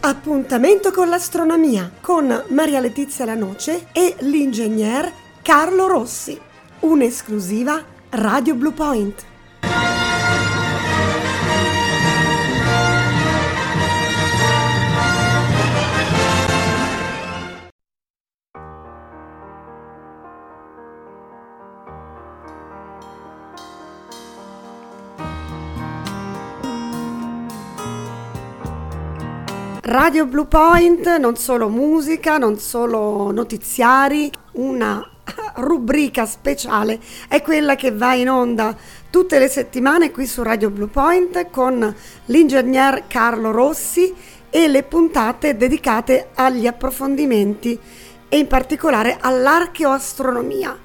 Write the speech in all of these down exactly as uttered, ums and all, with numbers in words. Appuntamento con l'astronomia con Maria Letizia Lanoce e l'ingegner Carlo Rossi. Un'esclusiva Radio Blue Point. Radio Blue Point, non solo musica, non solo notiziari, una rubrica speciale è quella che va in onda tutte le settimane qui su Radio Blue Point con l'ingegner Carlo Rossi e le puntate dedicate agli approfondimenti e in particolare all'archeoastronomia.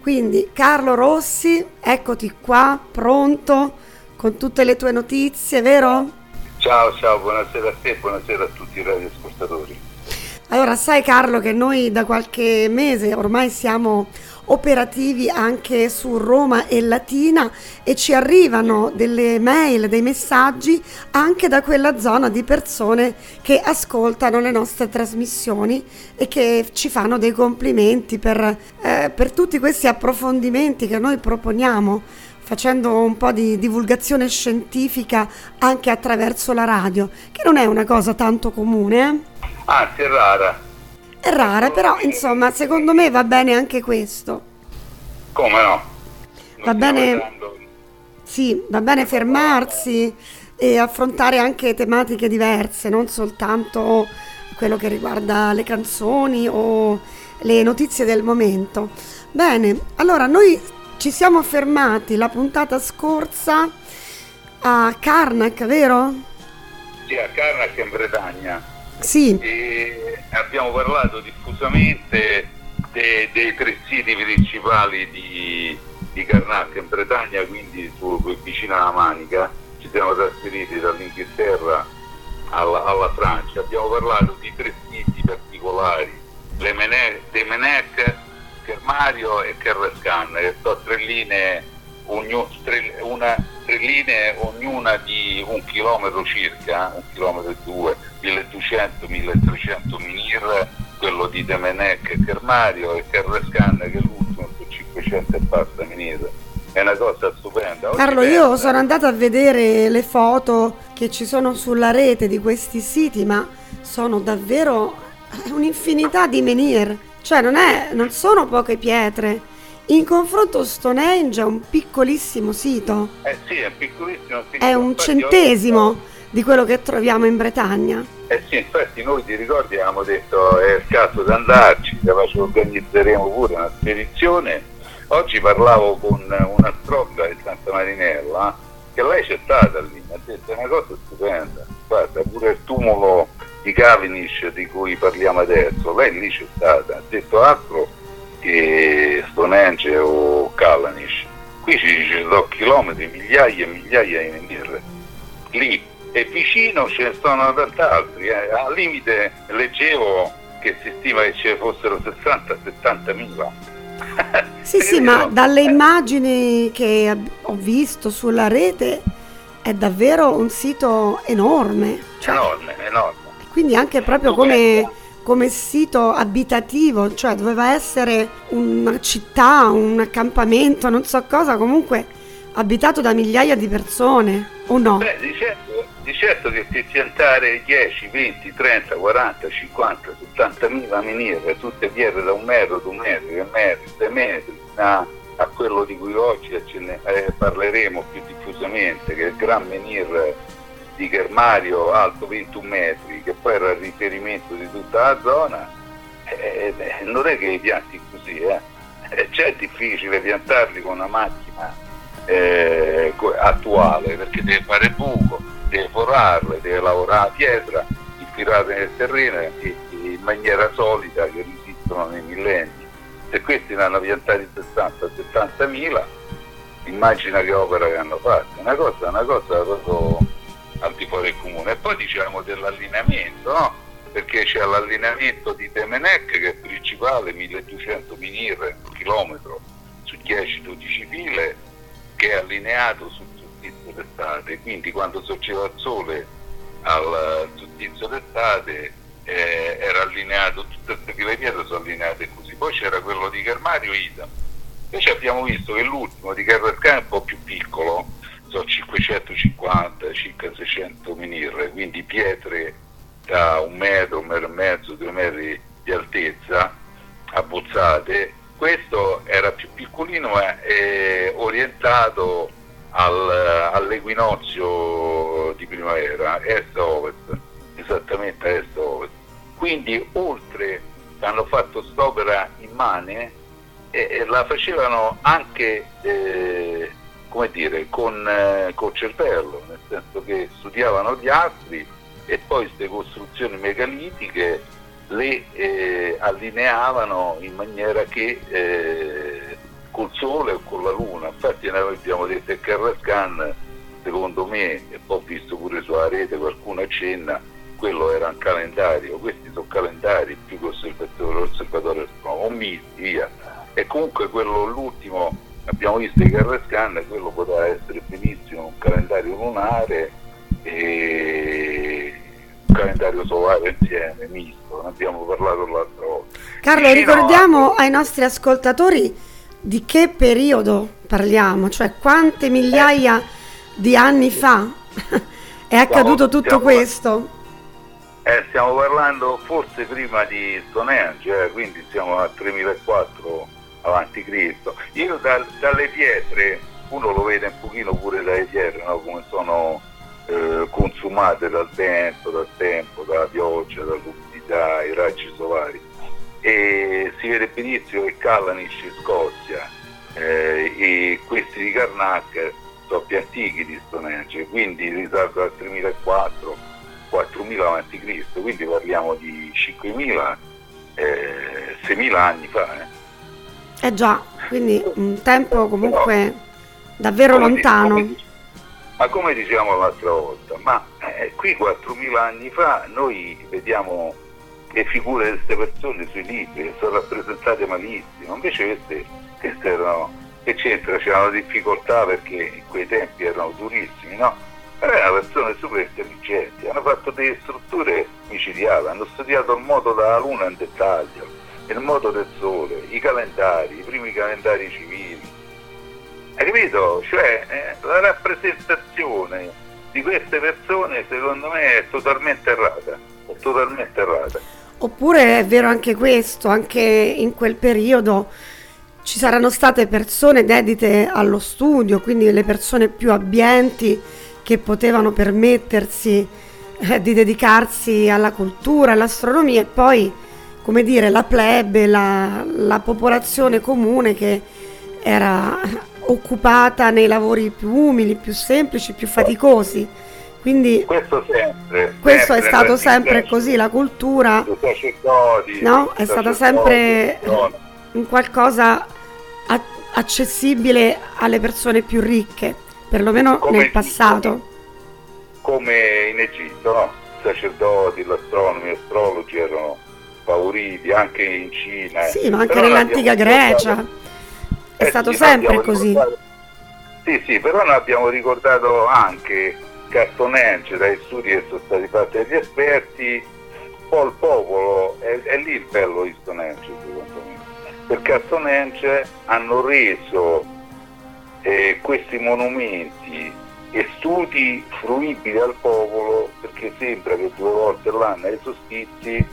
Quindi Carlo Rossi, eccoti qua, pronto con tutte le tue notizie, vero? Ciao, ciao, buonasera a te e buonasera a tutti i radioascoltatori. Allora, sai Carlo che noi da qualche mese ormai siamo operativi anche su Roma e Latina e ci arrivano delle mail, dei messaggi anche da quella zona di persone che ascoltano le nostre trasmissioni e che ci fanno dei complimenti per, eh, per tutti questi approfondimenti che noi proponiamo, facendo un po' di divulgazione scientifica anche attraverso la radio, che non è una cosa tanto comune. Eh? Ah, è rara. È rara, però insomma, secondo me va bene anche questo. Come no? Non va bene. Andando. Sì, va bene fermarsi e affrontare anche tematiche diverse, non soltanto quello che riguarda le canzoni o le notizie del momento. Bene, allora noi ci siamo fermati la puntata scorsa a Carnac, vero? Sì, a Carnac in Bretagna. Sì. E abbiamo parlato diffusamente de, dei tre siti principali di, di Carnac in Bretagna, quindi su, vicino alla Manica. Ci siamo trasferiti dall'Inghilterra alla, alla Francia. Abbiamo parlato di tre siti particolari, Le Ménec, Le Ménec, Kermario e Kerlescan, che sono tre linee, ognu, tre, una, tre linee ognuna di un chilometro circa, un chilometro e due, milleduecento mille trecento menhir, quello di De Menec e Kermario, e Kerlescan che è l'ultimo, cinquecento e basta menhir. È una cosa stupenda. Oggi Carlo, pensa... io sono andata a vedere le foto che ci sono sulla rete di questi siti, ma sono davvero un'infinità di menhir. Cioè non, è, non sono poche pietre, in confronto Stonehenge è un piccolissimo sito. Eh sì, è piccolissimo. Sito. È un infatti centesimo oggi... di quello che troviamo in Bretagna. Eh sì, infatti noi ti ricordi avevamo detto è il caso di andarci, ci organizzeremo pure una spedizione. Oggi parlavo con un'astrologa di Santa Marinella, che lei c'è stata lì, mi ha detto è una cosa stupenda, guarda pure il tumulo di Gavrinis di cui parliamo adesso, lei lì c'è stata, ha detto altro che Stonehenge o Callanish. Qui ci sono chilometri, migliaia e migliaia di menhir. Lì e vicino ce ne sono tant'altri, eh. Al limite leggevo che si stima che ce ne fossero sessanta settanta mila. Sì, sì, ma no? Dalle immagini che ho visto sulla rete è davvero un sito enorme. Cioè... Enorme, enorme. Quindi anche proprio come, come sito abitativo, cioè doveva essere una città, un accampamento, non so cosa, comunque abitato da migliaia di persone, o no? Beh, di certo, di certo che piantare dieci, venti, trenta, quaranta, cinquanta, settantamila menhir, tutte pietre da un metro, due metri, tre metri, sei metri, a, a quello di cui oggi ce ne, eh, parleremo più diffusamente, che è il Gran Menhir di Kermario, alto ventuno metri, che poi era il riferimento di tutta la zona, eh, eh, non è che i pianti così, eh. eh c'è difficile piantarli con una macchina eh, attuale, perché deve fare buco, deve forarle, deve lavorare la pietra, infilare nel terreno e, e in maniera solida che resistono nei millenni. Se questi ne hanno piantati sessanta settantamila, immagina che opera che hanno fatto, una cosa, una cosa proprio al di fuori del comune. E poi diciamo dell'allineamento, no? Perché c'è l'allineamento di De Menec che è il principale, milleduecento menhir un chilometro su dieci dodici file, che è allineato su tutte le strade, quindi quando sorgeva il sole al, all'inizio d'estate eh, era allineato, tutte queste pietre sono allineate così. Poi c'era quello di Kermario Ida. Invece abbiamo visto che l'ultimo di Kerlescan è un po' più piccolo, sono cinquecentocinquanta, circa seicento menhir, quindi pietre da un metro, un metro e mezzo, due metri di altezza, abbozzate. Questo era più piccolino ma è orientato al, all'equinozio di primavera, est-ovest, esattamente a est-ovest. Quindi oltre hanno fatto st'opera immane e, e la facevano anche eh, come dire, con eh, col cervello, nel senso che studiavano gli astri e poi queste costruzioni megalitiche le eh, allineavano in maniera che eh, col sole o con la luna. Infatti noi abbiamo detto che Kerlescan, secondo me, e poi ho visto pure sulla rete qualcuno accenna, quello era un calendario, questi sono calendari più che osservatori astronomici, via. E comunque quello l'ultimo abbiamo visto di Kerlescan, quello poteva essere benissimo un calendario lunare e un calendario solare insieme, misto, ne abbiamo parlato l'altra volta. Carlo, ricordiamo a... ai nostri ascoltatori di che periodo parliamo, cioè quante migliaia eh. di anni fa è accaduto tutto stiamo... questo? Eh, stiamo parlando forse prima di Stonehenge, eh, quindi siamo a tremilaquattrocento avanti Cristo. Io dal, dalle pietre, uno lo vede un pochino pure dalle pietre, no? Come sono eh, consumate dal tempo, dal tempo, dalla pioggia, dall'umidità, i raggi solari. E si vede benissimo che Callanish in Scozia eh, e questi di Carnac sono più antichi di Stonehenge, quindi risalgono al tremilaquattrocento. quattromila avanti Cristo, quindi parliamo di cinquemila, eh, seimila anni fa. Eh. eh già, quindi un tempo comunque no, davvero come lontano. Come, ma come dicevamo l'altra volta, ma eh, qui quattromila anni fa noi vediamo le figure di queste persone sui libri che sono rappresentate malissimo, invece queste, queste erano, che c'entra, c'erano difficoltà perché in quei tempi erano durissimi, no? Erano persone super intelligenti, hanno fatto delle strutture micidiali, hanno studiato il moto della luna in dettaglio, il moto del sole, i calendari, i primi calendari civili. Hai capito? Cioè eh, la rappresentazione di queste persone secondo me è totalmente errata, è totalmente errata. Oppure è vero anche questo, anche in quel periodo ci saranno state persone dedite allo studio, quindi le persone più abbienti che potevano permettersi eh, di dedicarsi alla cultura, all'astronomia, e poi, come dire, la plebe, la, la popolazione comune che era occupata nei lavori più umili, più semplici, più faticosi. Quindi questo sempre, questo sempre, è stato sempre così, la cultura sacerdoti, no? È stata sempre un qualcosa a- accessibile alle persone più ricche, perlomeno come nel passato. Egitto, come in Egitto, no? I sacerdoti, l'astronomi, gli astrologi erano favoriti anche in Cina. Sì, ma anche però nell'antica Grecia. Ricordato... È eh, stato sì, sempre così. Ricordato... Sì, sì, però noi abbiamo ricordato anche Stonehenge, dai studi che sono stati fatti dagli esperti, poi il popolo, è, è lì il bello di Stonehenge, secondo me. Perché Stonehenge hanno reso Eh, questi monumenti e studi fruibili al popolo, perché sembra che due volte l'anno ai solstizi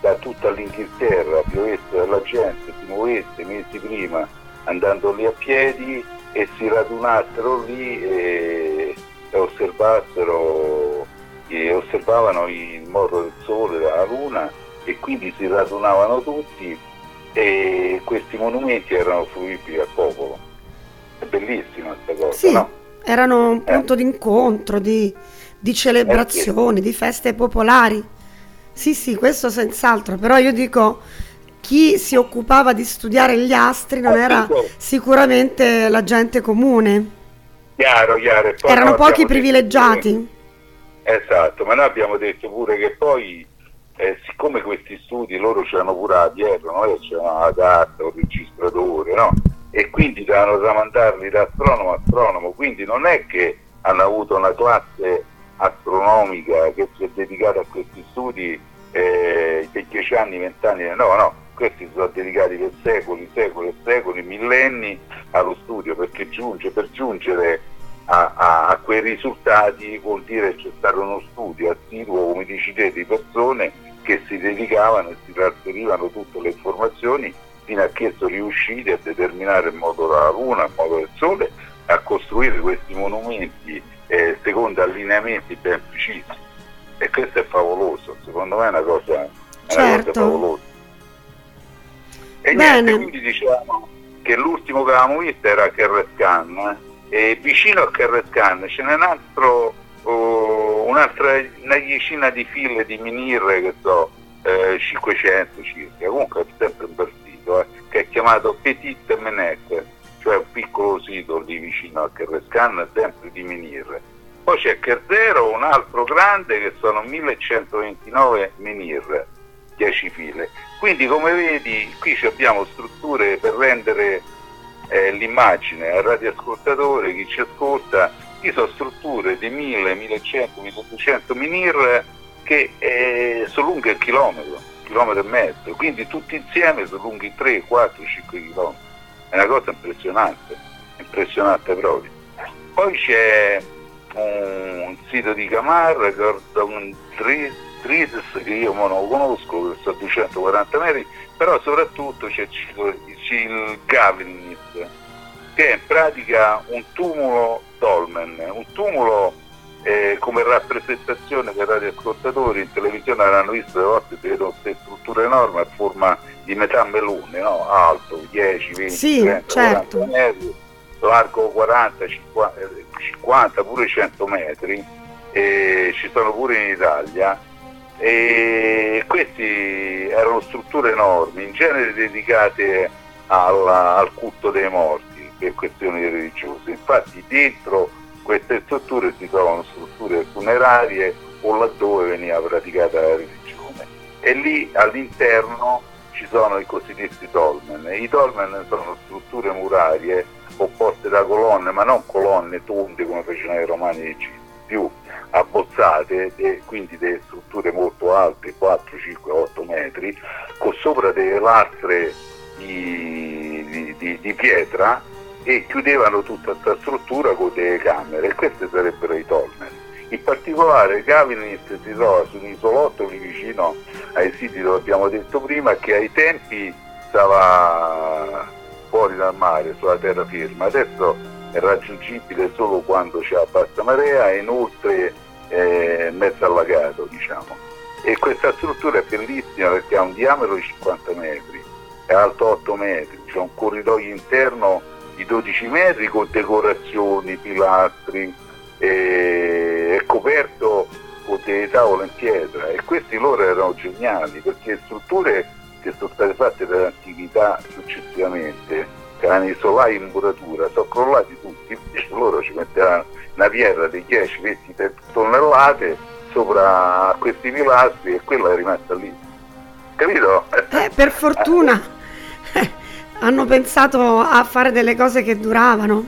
da tutta l'Inghilterra piovesse dalla gente, si muovesse mesi prima andando lì a piedi e si radunassero lì e, e osservassero e osservavano il moto del sole, la luna, e quindi si radunavano tutti e questi monumenti erano fruibili al popolo. Bellissima questa cosa, sì, no? Erano un punto eh. di incontro, di, di celebrazioni, eh sì. di feste popolari. Sì, sì, questo senz'altro, però io dico, chi si occupava di studiare gli astri non eh, era sì. sicuramente la gente comune. Chiaro, chiaro. Poi erano pochi privilegiati. Che... Esatto, ma noi abbiamo detto pure che poi, eh, siccome questi studi loro c'erano pure a dietro, no? C'era una carta, un registratore, no? E quindi dovevano tramandarli da astronomo a astronomo, quindi non è che hanno avuto una classe astronomica che si è dedicata a questi studi eh, per dieci anni, vent'anni, no, no, questi sono dedicati per secoli, secoli, secoli, millenni allo studio, perché giunge, per giungere a, a, a quei risultati vuol dire che c'è stato uno studio assiduo, come dici te, di persone che si dedicavano e si trasferivano tutte le informazioni fino a che sono riusciti a determinare in modo la luna, in modo il sole, a costruire questi monumenti eh, secondo allineamenti ben precisi, e questo è favoloso, secondo me è una cosa, certo. Una cosa favolosa. E bene. Niente, quindi dicevamo che l'ultimo che avevamo visto era Kerlescan, e vicino a Kerlescan ce n'è un altro, oh, un'altra, una decina di file di menhir che so, eh, cinquecento circa, comunque è sempre un bel sito, eh, che è chiamato Petit Ménec, cioè un piccolo sito lì vicino a Kerlescan, sempre di menhir. Poi c'è Kerzerho, un altro grande, che sono millecentoventinove menhir, dieci file. Quindi come vedi qui abbiamo strutture per rendere eh, l'immagine al radioascoltatore, chi ci ascolta, ci sono strutture di mille, millecento, milleduecento menhir che eh, sono lunghe il chilometro, chilometro e mezzo, quindi tutti insieme sono lunghi tre, quattro, cinque chilometri. È una cosa impressionante, impressionante proprio. Poi c'è un, un sito di Camarra, un tre che io non lo conosco, che sta a duecentoquaranta metri, però soprattutto c'è il Gavrinis, che è in pratica un tumulo dolmen, un tumulo eh, come rappresentazione per radioascoltatori, in televisione l'hanno visto le volte, vedo queste strutture enormi a forma di metà melone, no? Alto, dieci, venti, sì, trenta, certo. quaranta metri, largo quaranta, cinquanta, cinquanta, pure cento metri, e ci sono pure in Italia. E questi erano strutture enormi, in genere dedicate alla, al culto dei morti per questioni religiose. Infatti dentro queste strutture si trovano strutture funerarie o laddove veniva praticata la religione, e lì all'interno ci sono i cosiddetti dolmen. I dolmen sono strutture murarie composte da colonne, ma non colonne tonde come facevano i romani egizi, più abbozzate, de, quindi delle strutture molto alte, quattro, cinque, otto metri, con sopra delle lastre di, di, di, di pietra, e chiudevano tutta questa struttura con delle camere, e queste sarebbero i dolmen. In particolare Gavrinis si trova su un isolotto lì vicino ai siti dove abbiamo detto prima, che ai tempi stava fuori dal mare, sulla terraferma, adesso è raggiungibile solo quando c'è la bassa marea, e inoltre eh, mezzo allagato, diciamo. E questa struttura è bellissima perché ha un diametro di cinquanta metri, è alto otto metri, c'è un corridoio interno di dodici metri con decorazioni, pilastri, eh, è coperto con delle tavole in pietra, e questi loro erano geniali, perché strutture che sono state fatte dall'antichità successivamente, cani solai in muratura, sono crollati tutti, invece loro ci metteranno una pietra di dieci venti tonnellate sopra questi pilastri, e quella è rimasta lì, capito? Eh, per fortuna eh, hanno pensato a fare delle cose che duravano,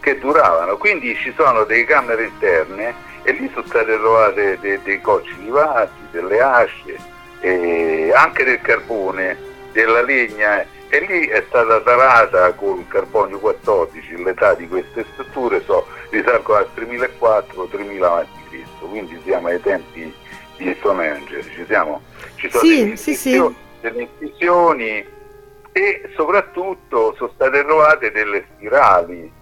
che duravano, quindi ci sono delle camere interne, e lì sono state trovate dei, dei cocci di vasi, delle asce, e anche del carbone, della legna, e lì è stata tarata col carbonio quattordici. L'età di queste strutture so, risalgo al tremilaquattrocento tremila avanti Cristo, quindi siamo ai tempi di Stonehenge, ci siamo, ci sono sì, delle, sì, incisioni, sì. delle incisioni, e soprattutto sono state trovate delle spirali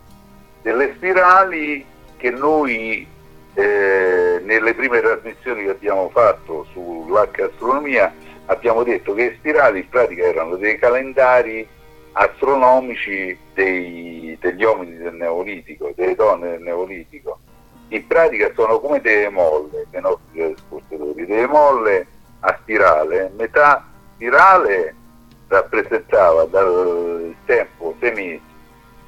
delle spirali che noi eh, nelle prime trasmissioni che abbiamo fatto sull'H-Astronomia abbiamo detto che le spirali in pratica erano dei calendari astronomici dei, degli uomini del Neolitico, delle donne del Neolitico. In pratica sono come delle molle, dei nostri ascoltatori, delle molle a spirale. Metà spirale rappresentava dal tempo, sei mesi,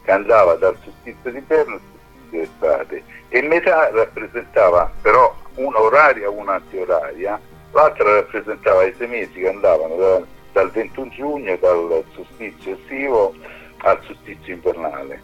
che andava dal solstizio d'inverno al solstizio d'estate, e metà rappresentava però un'oraria e un'antioraria. L'altra rappresentava i sei mesi che andavano da, dal ventuno giugno, dal solstizio estivo al solstizio invernale.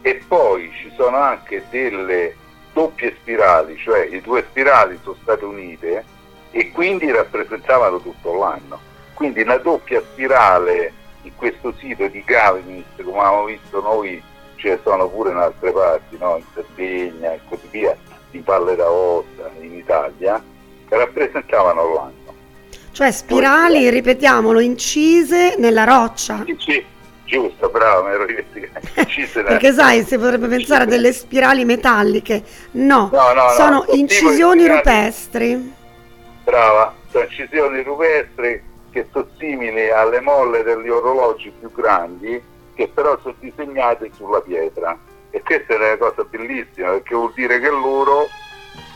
E poi ci sono anche delle doppie spirali, cioè le due spirali sono state unite e quindi rappresentavano tutto l'anno. Quindi una doppia spirale in questo sito di Gavrinis, come abbiamo visto noi, ce ne sono pure in altre parti, no? In Sardegna e così via, in Valle d'Aosta, in Italia, rappresentavano l'anno. Cioè spirali, poi, ripetiamolo, incise nella roccia. Sì, giusto, bravo, mi ero dimenticato. Perché sai, si potrebbe pensare a delle spirali metalliche. No, no, no, sono no, incisioni rupestri. Brava, sono incisioni rupestri che sono simili alle molle degli orologi più grandi, che però sono disegnate sulla pietra. E questa è una cosa bellissima, perché vuol dire che loro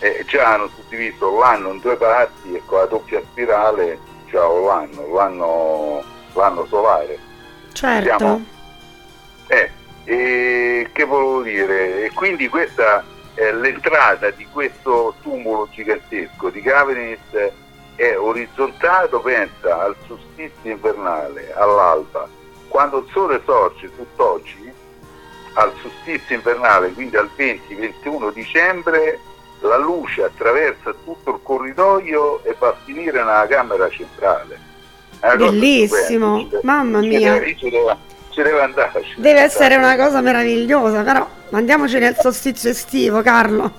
eh, già hanno suddiviso l'anno in due parti e con la doppia spirale già l'anno, l'anno, l'anno solare. Certo. Siamo, eh, eh, che volevo dire? E quindi questa eh, l'entrata di questo tumulo gigantesco di Gavrinis è orizzontato, pensa, al solstizio invernale, all'alba. Quando il sole sorge tutt'oggi, al solstizio invernale, quindi al venti ventuno dicembre, la luce attraversa tutto il corridoio e va a finire nella camera centrale. Bellissimo, mamma mia, ci deve, ci deve andare, ci deve essere andare. Una cosa meravigliosa, però andiamoci nel solstizio estivo, Carlo,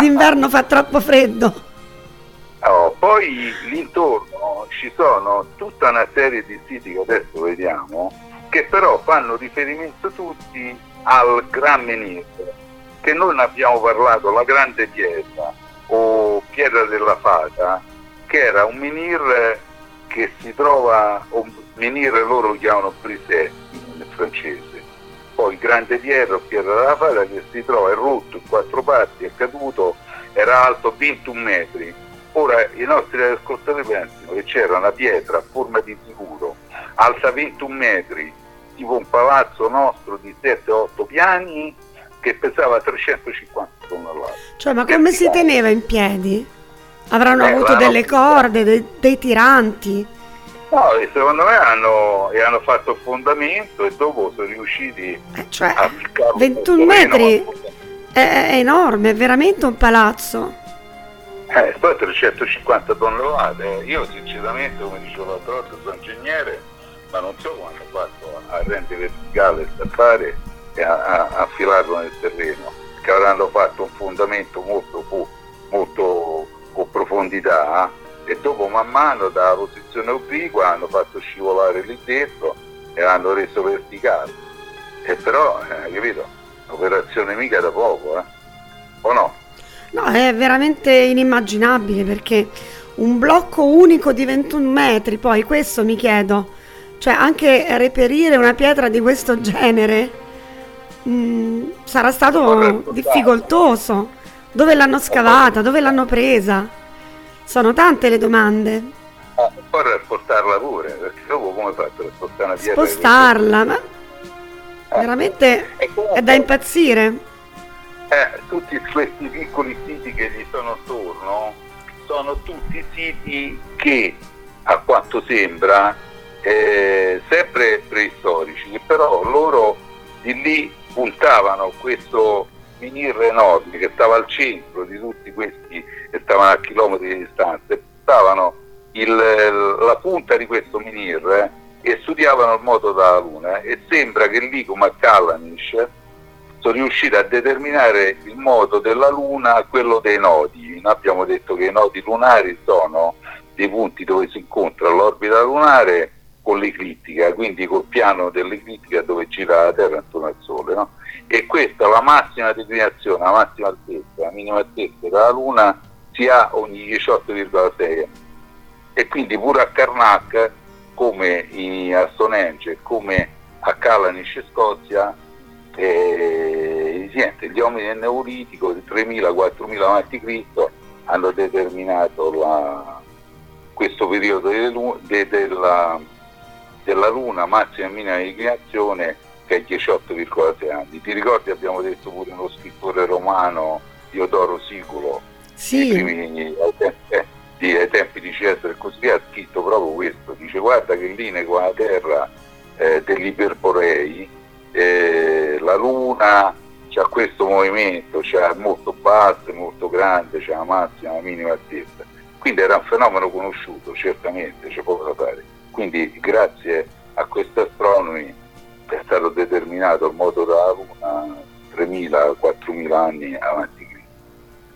d'inverno fa troppo freddo. Oh, poi l'intorno ci sono tutta una serie di siti che adesso vediamo, che però fanno riferimento tutti al Gran Menhir, che noi ne abbiamo parlato, la grande pietra o pietra della fata, che era un menhir che si trova, un menhir loro lo chiamano brisè in francese, poi grande pietra o pietra della fata, che si trova, è rotto in quattro parti, è caduto, era alto ventuno metri. Ora i nostri ascoltatori pensano che c'era una pietra a forma di sicuro, alta ventuno metri, tipo un palazzo nostro di sette otto piani, che pesava trecentocinquanta tonnellate. Cioè, ma come si teneva in piedi? Avranno eh, avuto delle corde, dei, dei tiranti? No, secondo me hanno, hanno fatto il fondamento e dopo sono riusciti eh, cioè, a ficcare. ventuno metri è, è enorme, è veramente un palazzo. Eh, poi trecentocinquanta tonnellate, io sinceramente, come dicevo l'altra volta, sono ingegnere, ma non so come hanno fatto a rendere verticale il tappare e a, a filarlo nel terreno, che avranno fatto un fondamento molto, molto con profondità eh? e dopo man mano dalla posizione obliqua hanno fatto scivolare lì dentro e l'hanno reso verticale. E però, eh, capito, l'operazione mica da poco, eh? O no? No, è veramente inimmaginabile, perché un blocco unico di ventuno metri, poi questo mi chiedo, cioè anche reperire una pietra di questo genere mh, sarà stato difficoltoso. Dove l'hanno scavata? Dove l'hanno presa? Sono tante le domande. Ah, poi trasportarla pure, perché dopo come fai a trasportare una pietra? Spostarla, ma veramente è da impazzire. Eh, tutti questi piccoli siti che gli sono attorno sono tutti siti che, a quanto sembra, eh, sempre preistorici, che però loro di lì puntavano questo menhir enorme che stava al centro di tutti questi, che stavano a chilometri di distanza, e puntavano il, la punta di questo menhir eh, e studiavano il moto dalla luna, e sembra che lì, come a Callanish, sono riusciti a determinare il moto della Luna a quello dei nodi. Noi abbiamo detto che i nodi lunari sono dei punti dove si incontra l'orbita lunare con l'eclittica, quindi col piano dell'eclittica dove gira la Terra intorno al Sole, no? E questa è la massima declinazione, la massima altezza, la minima altezza della Luna si ha ogni diciotto virgola sei. E quindi pure a Carnac, come in, a Stonehenge, come a Callanish, Scozia, E, niente, gli uomini del Neolitico di tremila quattromila avanti Cristo hanno determinato la, questo periodo de, de, della, della Luna, massima e minima declinazione, che è diciotto virgola sei anni. Ti ricordi, abbiamo detto pure uno scrittore romano, Diodoro Siculo, sì, primi, ai, tempi, ai tempi di Cesare e così via, ha scritto proprio questo. Dice: guarda che in linea con la Terra eh, dell'Iperborei, Eh, la Luna c'ha questo movimento, c'è molto basso, molto grande, c'è la massima, la minima altezza. Quindi era un fenomeno conosciuto, certamente, c'è poco da fare. Quindi grazie a questi astronomi è stato determinato il moto della Luna tremila quattromila anni avanti Cristo.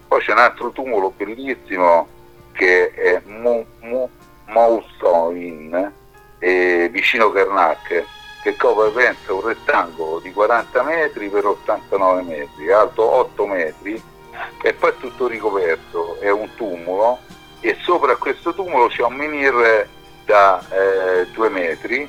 Poi c'è un altro tumulo bellissimo che è Moussoin, eh, vicino Carnac, che copre pensa un rettangolo di quaranta metri per ottantanove metri, alto otto metri, e poi è tutto ricoperto, è un tumulo, e sopra questo tumulo c'è un menhir da eh, due metri,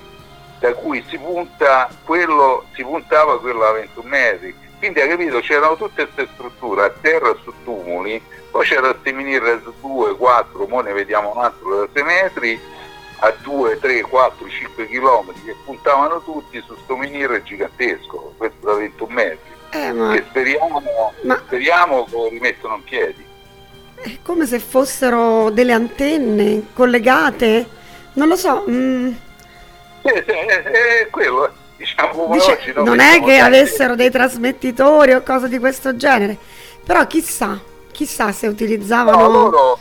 da cui si punta quello, si puntava quello da ventuno metri. Quindi hai capito, c'erano tutte queste strutture a terra su tumuli, poi c'era questi menhir due, quattro, mo ne vediamo un altro da sei metri, a due, tre, quattro, cinque chilometri, che puntavano tutti su sto menhir gigantesco, questo da ventuno metri, eh, ma... che speriamo, ma... speriamo che lo rimettano in piedi. È come se fossero delle antenne collegate, non lo so. Mm. Eh, eh, eh, quello, diciamo, Dice, oggi non, non è che avessero dei trasmettitori o cose di questo genere, però chissà, chissà se utilizzavano. No, loro,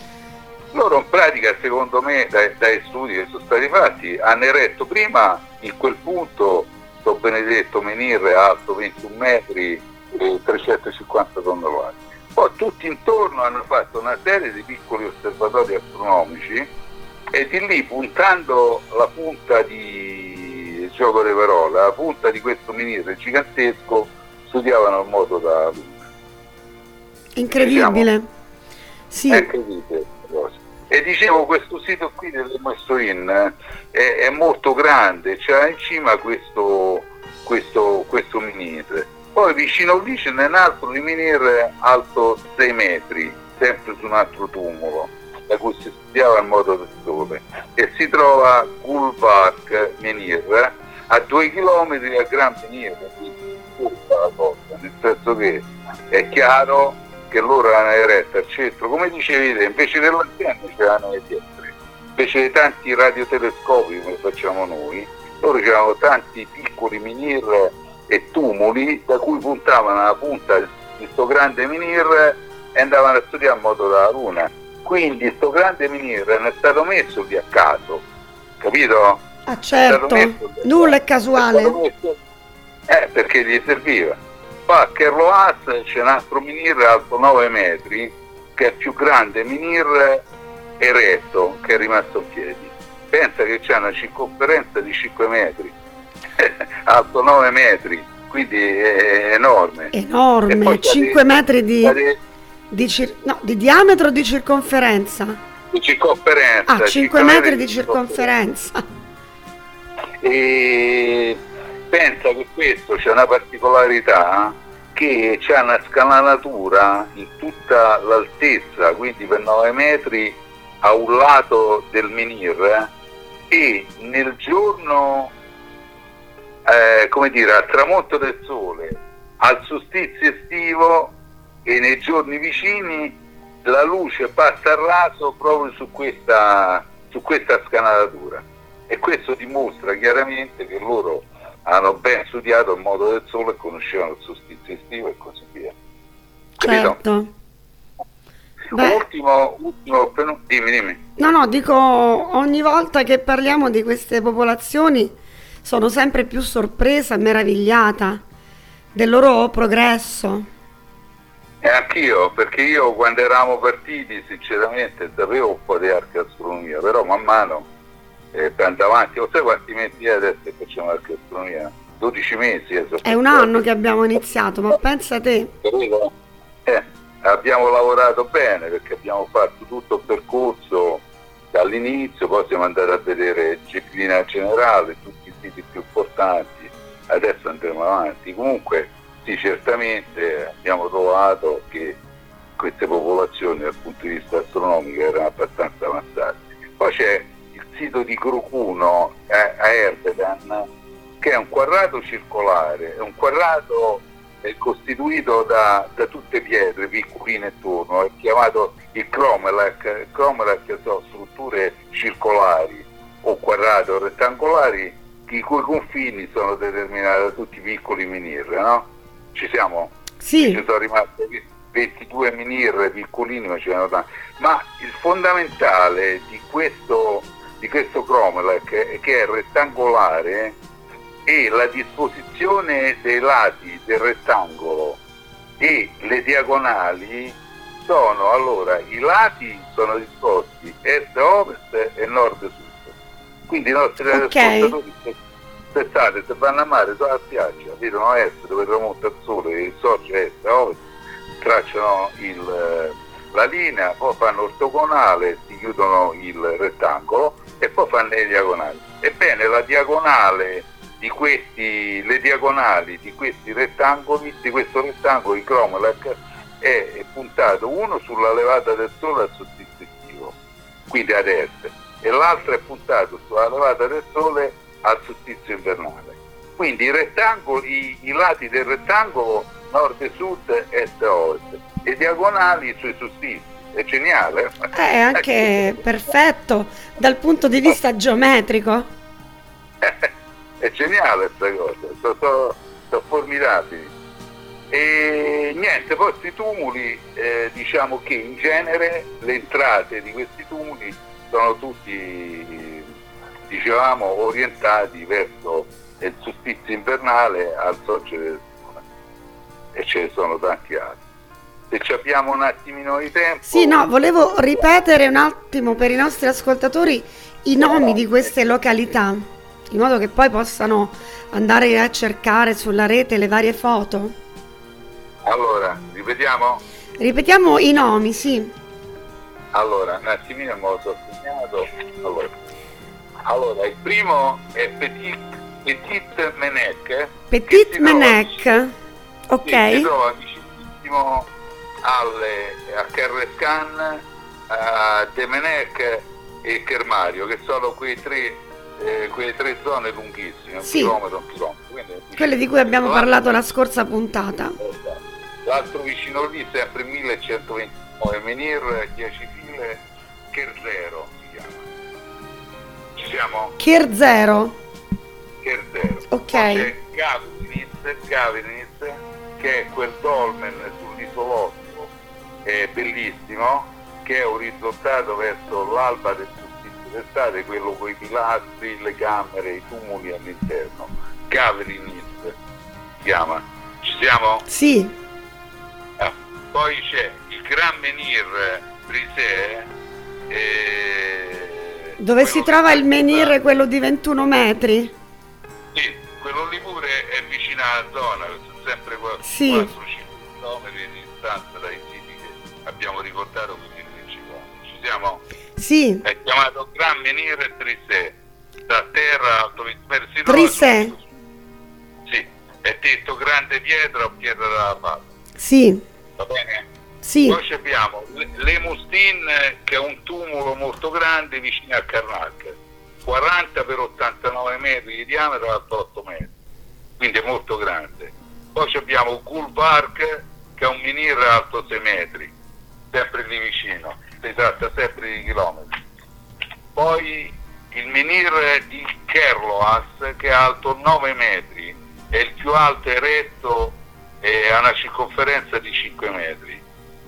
loro in pratica, secondo me, dai, dai studi che sono stati fatti, hanno eretto prima in quel punto sto benedetto menhir alto ventuno metri e trecentocinquanta tonnellate. Poi tutti intorno hanno fatto una serie di piccoli osservatori astronomici e di lì, puntando la punta di gioco di parole, la punta di questo menhir gigantesco, studiavano il moto da Luna. Incredibile. Diciamo, sì. È incredibile. E dicevo, questo sito qui del Moussoin è, è molto grande, c'è in cima questo, questo, questo menhir. Poi vicino lì c'è un altro di menhir alto sei metri, sempre su un altro tumulo, da cui si studiava il moto del Sole, e si trova Kul Park Menhir a due chilometri da Gran Menhir, quindi tutta la cosa, nel senso che è chiaro che loro hanno eretto al centro, come dicevi te, invece dell'antenna ce l'hanno le pietre, invece di tanti radiotelescopi come facciamo noi, loro c'erano tanti piccoli menhir e tumuli da cui puntavano alla punta di questo grande menhir e andavano a studiare a moto della Luna. Quindi questo grande menhir non è stato messo lì a caso, capito? Ah certo, è nulla è casuale. È messo... Eh, perché gli serviva. Poi a Kerloas c'è un altro menhir alto nove metri, che è il più grande menhir eretto che è rimasto in piedi. Pensa che c'è una circonferenza di cinque metri. Alto nove metri, quindi è enorme. Enorme, cinque metri di, di, di, cir- no, di diametro o di circonferenza? Di circonferenza. Ah, cinque metri di circonferenza. E pensa che questo c'è una particolarità, che c'è una scalanatura in tutta l'altezza, quindi per nove metri a un lato del menhir, e nel giorno... Eh, come dire, al tramonto del sole, al solstizio estivo e nei giorni vicini la luce passa a raso proprio su questa, su questa scanalatura, e questo dimostra chiaramente che loro hanno ben studiato il moto del sole e conoscevano il solstizio estivo e così via. Certo. Ultimo, ultimo, dimmi, dimmi. No, no, dico, ogni volta che parliamo di queste popolazioni sono sempre più sorpresa e meravigliata del loro progresso. E anch'io, perché io quando eravamo partiti sinceramente sapevo un po' di archeastronomia, però man mano eh, andando avanti, o sai quanti mesi adesso che facciamo archeastronomia? dodici mesi. Eh, è un anno che abbiamo iniziato, ma pensa te. Eh, abbiamo lavorato bene perché abbiamo fatto tutto il percorso dall'inizio, poi siamo andati a vedere disciplina generale, tutto più importanti, adesso andremo avanti. Comunque sì, certamente abbiamo trovato che queste popolazioni dal punto di vista astronomico erano abbastanza avanzate. Poi c'è il sito di Crucuno eh, a Erdeven, che è un quadrato circolare, è un quadrato eh, costituito da, da tutte pietre piccoline intorno, è chiamato il Carnac. Carnac sono strutture circolari o quadrati o rettangolari i cui confini sono determinati da tutti i piccoli menhir, no? Ci siamo? sì. Ci sono rimaste ventidue menhir piccolini, ma c'erano tanti. Ma il fondamentale di questo, di questo Cromlech, che è rettangolare, è la disposizione dei lati del rettangolo e le diagonali. Sono allora i lati sono disposti est-ovest e nord-sud, quindi i nostri ascoltatori, aspettate, se vanno a mare sulla spiaggia vedono est dove tramonta il sole e sorge est-ovest, tracciano il, la linea, poi fanno ortogonale, si chiudono il rettangolo e poi fanno le diagonali. Ebbene, la diagonale di questi, le diagonali di questi rettangoli, di questo rettangolo di Cromlech è puntato uno sulla levata del sole al sussistivo, quindi ad est, e l'altro è puntato sulla levata del sole al sussistio invernale. Quindi i rettangoli, i lati del rettangolo nord e sud, est e ovest, e diagonali sui sussisti. È geniale. È anche perfetto dal punto di vista geometrico. È geniale questa cosa, sono, sono, sono formidabili. E niente, poi questi tumuli, eh, diciamo che in genere le entrate di questi tumuli sono tutti, dicevamo, orientati verso il solstizio invernale, al sorgere del sole, e ce ne sono tanti altri. Se ci abbiamo un attimino di tempo... Sì, no, volevo ripetere un attimo per i nostri ascoltatori i nomi di queste località, in modo che poi possano andare a cercare sulla rete le varie foto. Allora, ripetiamo? Ripetiamo i nomi, sì. Allora, un attimino me lo sono segnato. Allora. allora, il primo è Petit, Petit Ménec. Petit Ménec, trova, ok. Si trova vicinissimo alle, a Kerlescan, a De Ménec e Kermario, che sono quei tre, eh, quelle tre zone lunghissime, sì. un chilometro, un chilometro. Quindi, quelle di cui abbiamo parlato la scorsa puntata. Esatto. L'altro vicino lì, sempre millecentoventinove menhir, dieci file, Kerzerho si chiama. Ci siamo? Kerzerho. Kerzerho. Ok. C'è Gavrinis, Gavrinis, che è quel dolmen sull'isolotto, è bellissimo, che è orizzontato verso l'alba del solstizio d'estate, quello con i pilastri, le camere, i tumuli all'interno. Gavrinis si chiama. Ci siamo? Sì. Poi c'è il Gran Menhir Brisè, eh, dove si trova il menhir, quello di ventuno metri. Sì, quello lì pure è vicino alla zona, sono sempre quattro cinque sì. chilometri di distanza dai siti che abbiamo ricordato, quindi principali. Ci siamo? Sì. È chiamato Gran Menhir Brisè, da terra verso Brisè. Sì, è detto grande pietra o pietra dalla palla. Sì. Va bene? Sì. Poi abbiamo Le Moussoin, che è un tumulo molto grande vicino a Carnac, quaranta per ottantanove metri di diametro ad otto metri, quindi è molto grande. Poi abbiamo Kul Park, che è un menhir alto sei metri, sempre lì vicino, si tratta sempre di chilometri. Poi il menhir di Kerloas, che è alto nove metri, è il più alto eretto, ha una circonferenza di cinque metri.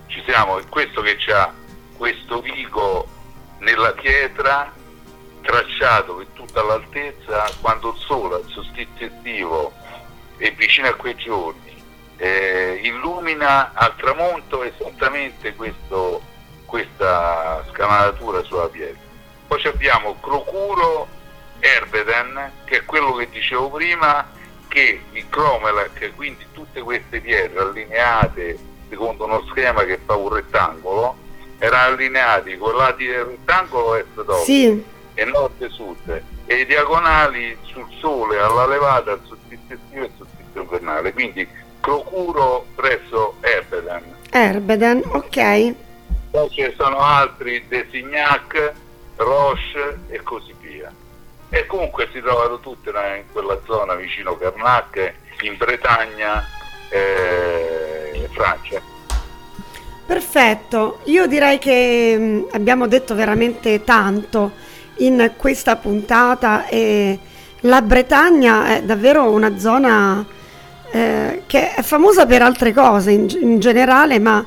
Ci siamo? È questo che c'ha questo vico nella pietra tracciato per tutta l'altezza, quando il sole al solstizio estivo e vicino a quei giorni eh, illumina al tramonto esattamente questo, questa scavalcatura sulla pietra. Poi abbiamo Crucuno Erdeven, che è quello che dicevo prima, che il Cromlech, quindi tutte queste pietre allineate secondo uno schema che fa un rettangolo, erano allineati con i lati del rettangolo est-ovest sì. e nord-sud, e i diagonali sul sole alla levata al solstizio estivo e al solstizio invernale, quindi Crocuro presso Erbedan. Erbedan, ok. Poi ci sono altri, Designac, Roche e così via. E comunque si trovano tutte in quella zona vicino Carnac, in Bretagna, eh, Francia. Perfetto, io direi che abbiamo detto veramente tanto in questa puntata e la Bretagna è davvero una zona eh, che è famosa per altre cose in, in generale, ma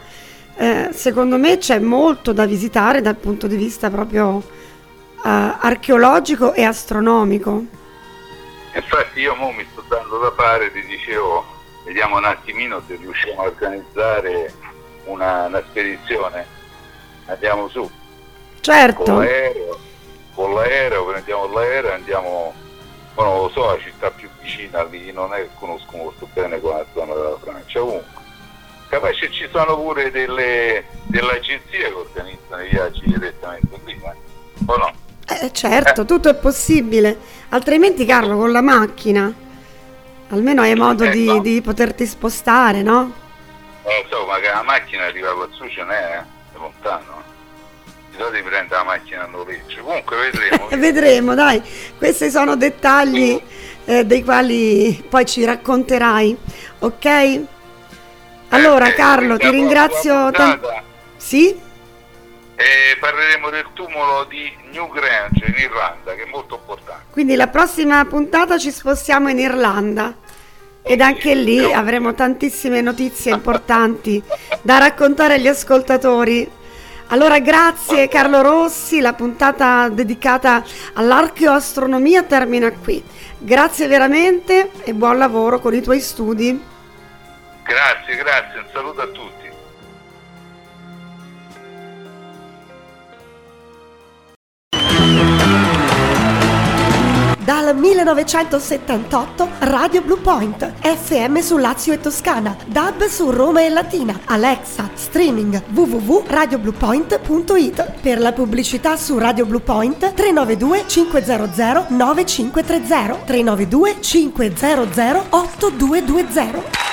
eh, secondo me c'è molto da visitare dal punto di vista proprio eh, archeologico e astronomico. Infatti io mo mi sto dando da fare, ti dicevo, vediamo un attimino se riusciamo a organizzare una, una spedizione, andiamo su. Certo. Con l'aereo, con l'aereo prendiamo l'aereo e andiamo, non lo so, la città più vicina lì, non è che conosco molto bene qua la zona della Francia, comunque. Capace ci sono pure delle, delle agenzie che organizzano i viaggi direttamente qui, o no? Eh, certo, eh. tutto è possibile, altrimenti Carlo con la macchina, almeno hai modo eh, di, no. di poterti spostare, no? Eh, insomma, che la macchina arriva quassù ce n'è, eh? È lontano. Di prendere la macchina a noleggio, comunque vedremo. Vedremo, dai, questi sono dettagli eh, dei quali poi ci racconterai, ok? Allora eh, Carlo, ti ringrazio tanto. Sì? Eh, parleremo del tumulo di Newgrange in Irlanda, che è molto importante. Quindi la prossima puntata ci spostiamo in Irlanda ed anche lì avremo tantissime notizie importanti da raccontare agli ascoltatori. Allora grazie Carlo Rossi, la puntata dedicata all'archeoastronomia termina qui. Grazie veramente e buon lavoro con i tuoi studi. Grazie, grazie, un saluto a tutti. Dal millenovecentosettantotto Radio Blue Point, effe emme su Lazio e Toscana, D A B su Roma e Latina, Alexa, streaming w w w punto radio blue point punto i t. Per la pubblicità su Radio Blue Point tre nove due cinque zero zero nove cinque tre zero, tre nove due cinque zero zero otto due due zero.